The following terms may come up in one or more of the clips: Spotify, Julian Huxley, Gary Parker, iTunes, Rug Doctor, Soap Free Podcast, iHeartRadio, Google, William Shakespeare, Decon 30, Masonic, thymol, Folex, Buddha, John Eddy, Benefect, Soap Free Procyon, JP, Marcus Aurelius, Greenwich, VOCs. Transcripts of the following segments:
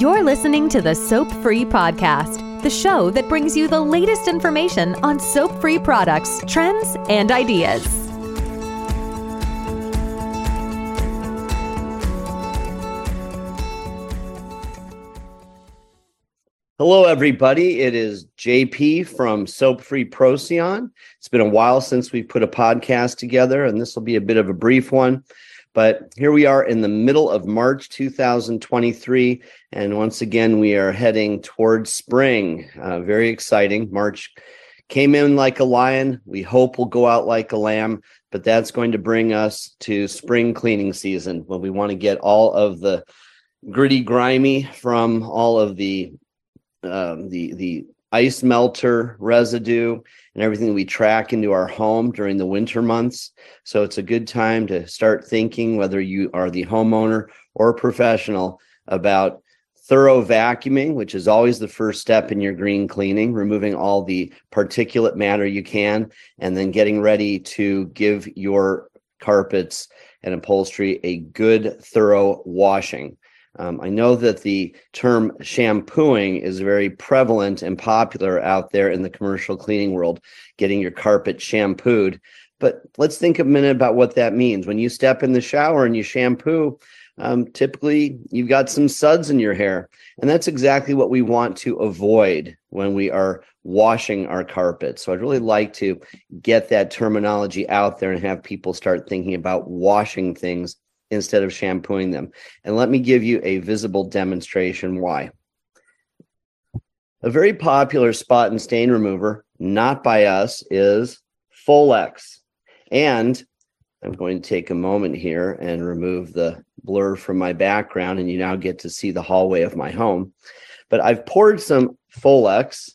You're listening to the Soap Free Podcast, the show that brings you the latest information on soap-free products, trends, and ideas. Hello, everybody. It is JP from Soap Free Procyon. It's been a while since we've put a podcast together, and this will be a bit of a brief one. But here we are in the middle of March 2023, and once again, we are heading towards spring. Very exciting. March came in like a lion. We hope we'll go out like a lamb, but that's going to bring us to spring cleaning season, when we want to get all of the gritty, grimy from all of the ice melter residue and everything we track into our home during the winter months. So it's a good time to start thinking, whether you are the homeowner or professional, about thorough vacuuming, which is always the first step in your green cleaning, removing all the particulate matter you can, and then getting ready to give your carpets and upholstery a good, thorough washing. I know that the term shampooing is very prevalent and popular out there in the commercial cleaning world, getting your carpet shampooed. But let's think a minute about what that means. When you step in the shower and you shampoo, typically you've got some suds in your hair. And that's exactly what we want to avoid when we are washing our carpet. So I'd really like to get that terminology out there and have people start thinking about washing things instead of shampooing them. And let me give you a visible demonstration why. A very popular spot and stain remover, not by us, is Folex. And I'm going to take a moment here and remove the blur from my background, and you now get to see the hallway of my home. But I've poured some Folex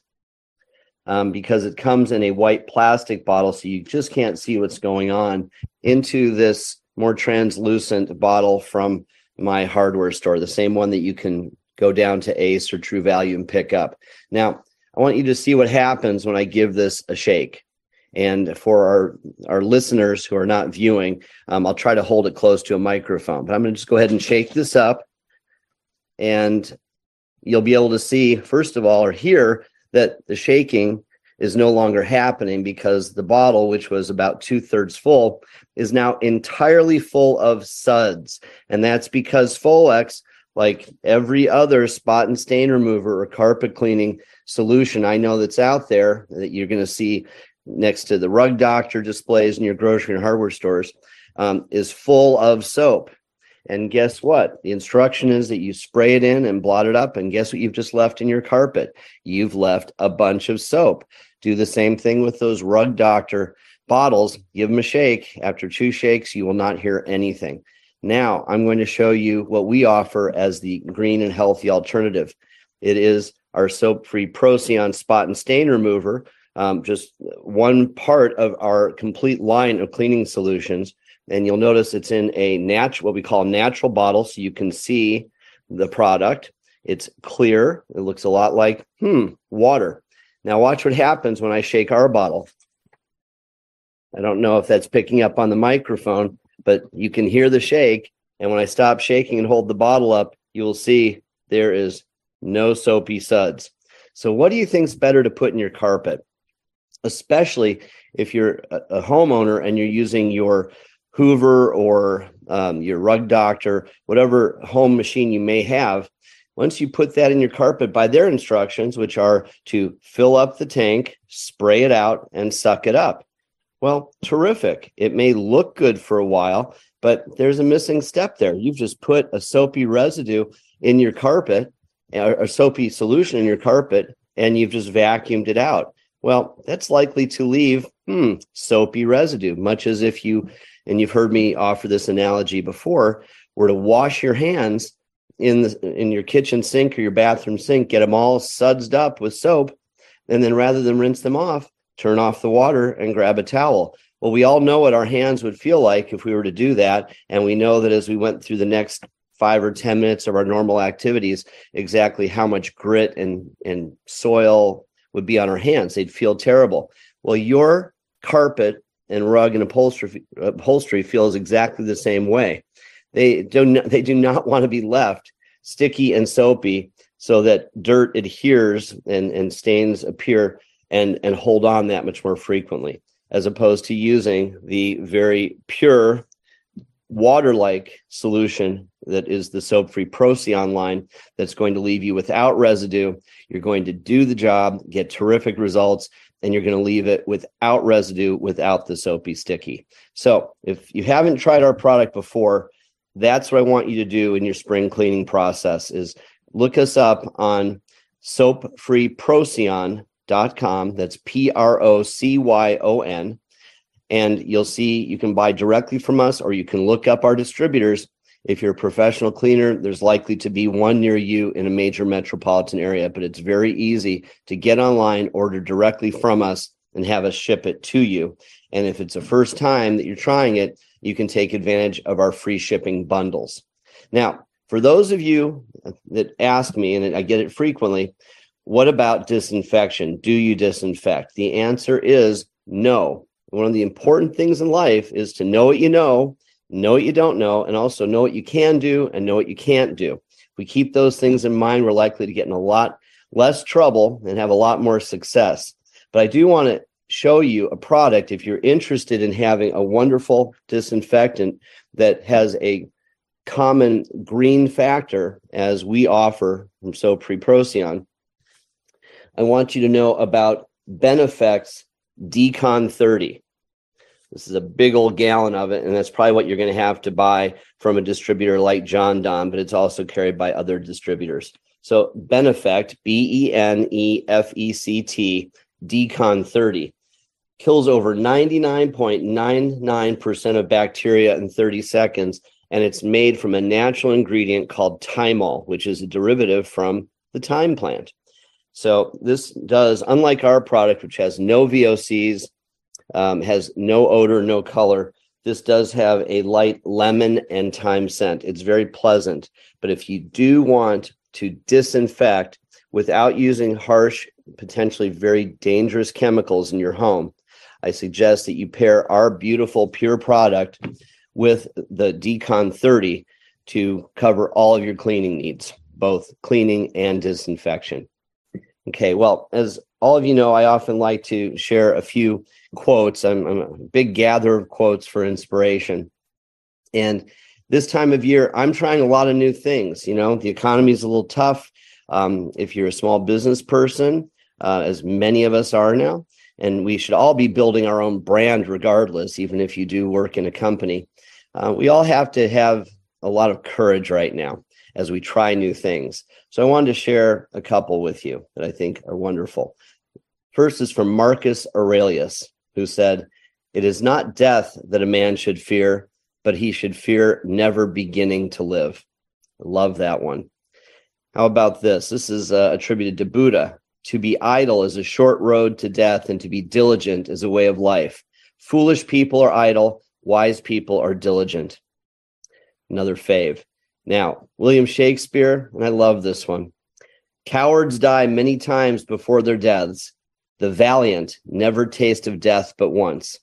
because it comes in a white plastic bottle, so you just can't see what's going on, into this more translucent bottle from my hardware store, the same one that you can go down to Ace or True Value and pick up. Now, I want you to see what happens when I give this a shake. And for our listeners who are not viewing, I'll try to hold it close to a microphone, but I'm going to just go ahead and shake this up. And you'll be able to see, first of all, or hear, that the shaking is no longer happening, because the bottle, which was about 2/3 full, is now entirely full of suds. And that's because Folex, like every other spot and stain remover or carpet cleaning solution I know that's out there, that you're going to see next to the Rug Doctor displays in your grocery and hardware stores, is full of soap. And guess what? The instruction is that you spray it in and blot it up. And guess what you've just left in your carpet? You've left a bunch of soap. Do the same thing with those Rug Doctor bottles. Give them a shake. After 2 shakes, you will not hear anything. Now, I'm going to show you what we offer as the green and healthy alternative. It is our Soap Free Procyon Spot and Stain Remover, just one part of our complete line of cleaning solutions. And you'll notice it's in a what we call natural bottle, so you can see the product. It's clear. It looks a lot like water. Now watch what happens when I shake our bottle. I don't know if that's picking up on the microphone, but you can hear the shake. And when I stop shaking and hold the bottle up, you will see there is no soapy suds. So what do you think is better to put in your carpet? Especially if you're a homeowner and you're using your Hoover or your Rug Doctor, whatever home machine you may have. Once you put that in your carpet by their instructions, which are to fill up the tank, spray it out, and suck it up. Well, terrific. It may look good for a while, but there's a missing step there. You've just put a soapy residue in your carpet, or a soapy solution in your carpet, and you've just vacuumed it out. Well, that's likely to leave soapy residue, much as if you, and you've heard me offer this analogy before, were to wash your hands in your kitchen sink or your bathroom sink, get them all sudsed up with soap, and then rather than rinse them off, turn off the water and grab a towel. Well, we all know what our hands would feel like if we were to do that, and we know that as we went through the next 5 or 10 minutes of our normal activities, exactly how much grit and soil would be on our hands. They'd feel terrible. Well, your carpet and rug and upholstery feels exactly the same way. They do not want to be left sticky and soapy so that dirt adheres and stains appear and hold on that much more frequently, as opposed to using the very pure water-like solution that is the Soap Free Procyon line that's going to leave you without residue. You're going to do the job, get terrific results, and you're going to leave it without residue, without the soapy sticky. So if you haven't tried our product before, that's what I want you to do in your spring cleaning process is look us up on soapfreeprocyon.com. That's Procyon. And you'll see you can buy directly from us, or you can look up our distributors. If you're a professional cleaner, there's likely to be one near you in a major metropolitan area, but it's very easy to get online, order directly from us, and have us ship it to you. And if it's the first time that you're trying it, you can take advantage of our free shipping bundles. Now, for those of you that ask me, and I get it frequently, what about disinfection? Do you disinfect? The answer is no. One of the important things in life is to know what you know what you don't know, and also know what you can do and know what you can't do. If we keep those things in mind, we're likely to get in a lot less trouble and have a lot more success. But I do want to show you a product if you're interested in having a wonderful disinfectant that has a common green factor as we offer from Soap Free Procyon. I want you to know about Benefect's Decon 30. This is a big old gallon of it, and that's probably what you're going to have to buy from a distributor like John Don, but it's also carried by other distributors. So Benefect, Benefect, Decon 30, kills over 99.99% of bacteria in 30 seconds, and it's made from a natural ingredient called thymol, which is a derivative from the thyme plant. So this does, unlike our product, which has no VOCs, has no odor, no color, this does have a light lemon and thyme scent. It's very pleasant. But if you do want to disinfect without using harsh, potentially very dangerous chemicals in your home, I suggest that you pair our beautiful pure product with the Decon 30 to cover all of your cleaning needs, both cleaning and disinfection. Okay, well, as all of you know, I often like to share a few quotes. I'm a big gatherer of quotes for inspiration. And this time of year, I'm trying a lot of new things. You know, the economy is a little tough. If you're a small business person, as many of us are now, and we should all be building our own brand regardless, even if you do work in a company, we all have to have a lot of courage right now as we try new things. So I wanted to share a couple with you that I think are wonderful. First is from Marcus Aurelius, who said, "It is not death that a man should fear, but he should fear never beginning to live." I love that one. How about this? This is attributed to Buddha. "To be idle is a short road to death, and to be diligent is a way of life. Foolish people are idle, wise people are diligent." Another fave. Now, William Shakespeare, and I love this one. "Cowards die many times before their deaths. The valiant never taste of death but once."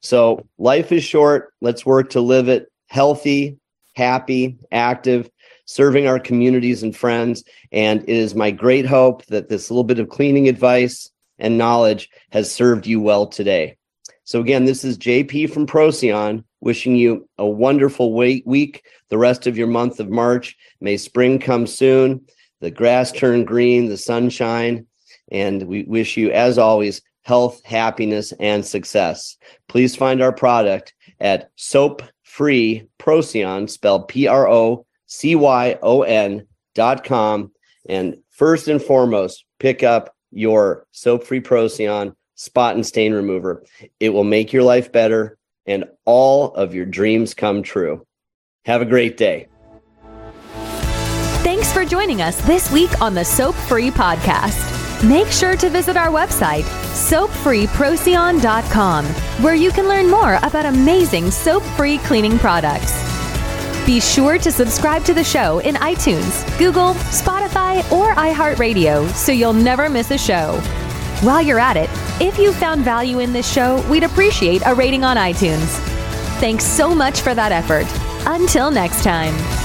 So life is short. Let's work to live it healthy, happy, active, serving our communities and friends. And it is my great hope that this little bit of cleaning advice and knowledge has served you well today. So again, this is JP from Procyon, wishing you a wonderful week, the rest of your month of March. May spring come soon, the grass turn green, the sunshine, and we wish you, as always, health, happiness, and success. Please find our product at Soap Free Procyon, spelled Procyon.com. And first and foremost, pick up your Soap Free Procyon spot and stain remover. It will make your life better and all of your dreams come true. Have a great day. Thanks for joining us this week on the Soap Free Podcast. Make sure to visit our website, soapfreeprocyon.com, where you can learn more about amazing soap-free cleaning products. Be sure to subscribe to the show in iTunes, Google, Spotify, or iHeartRadio so you'll never miss a show. While you're at it, if you found value in this show, we'd appreciate a rating on iTunes. Thanks so much for that effort. Until next time.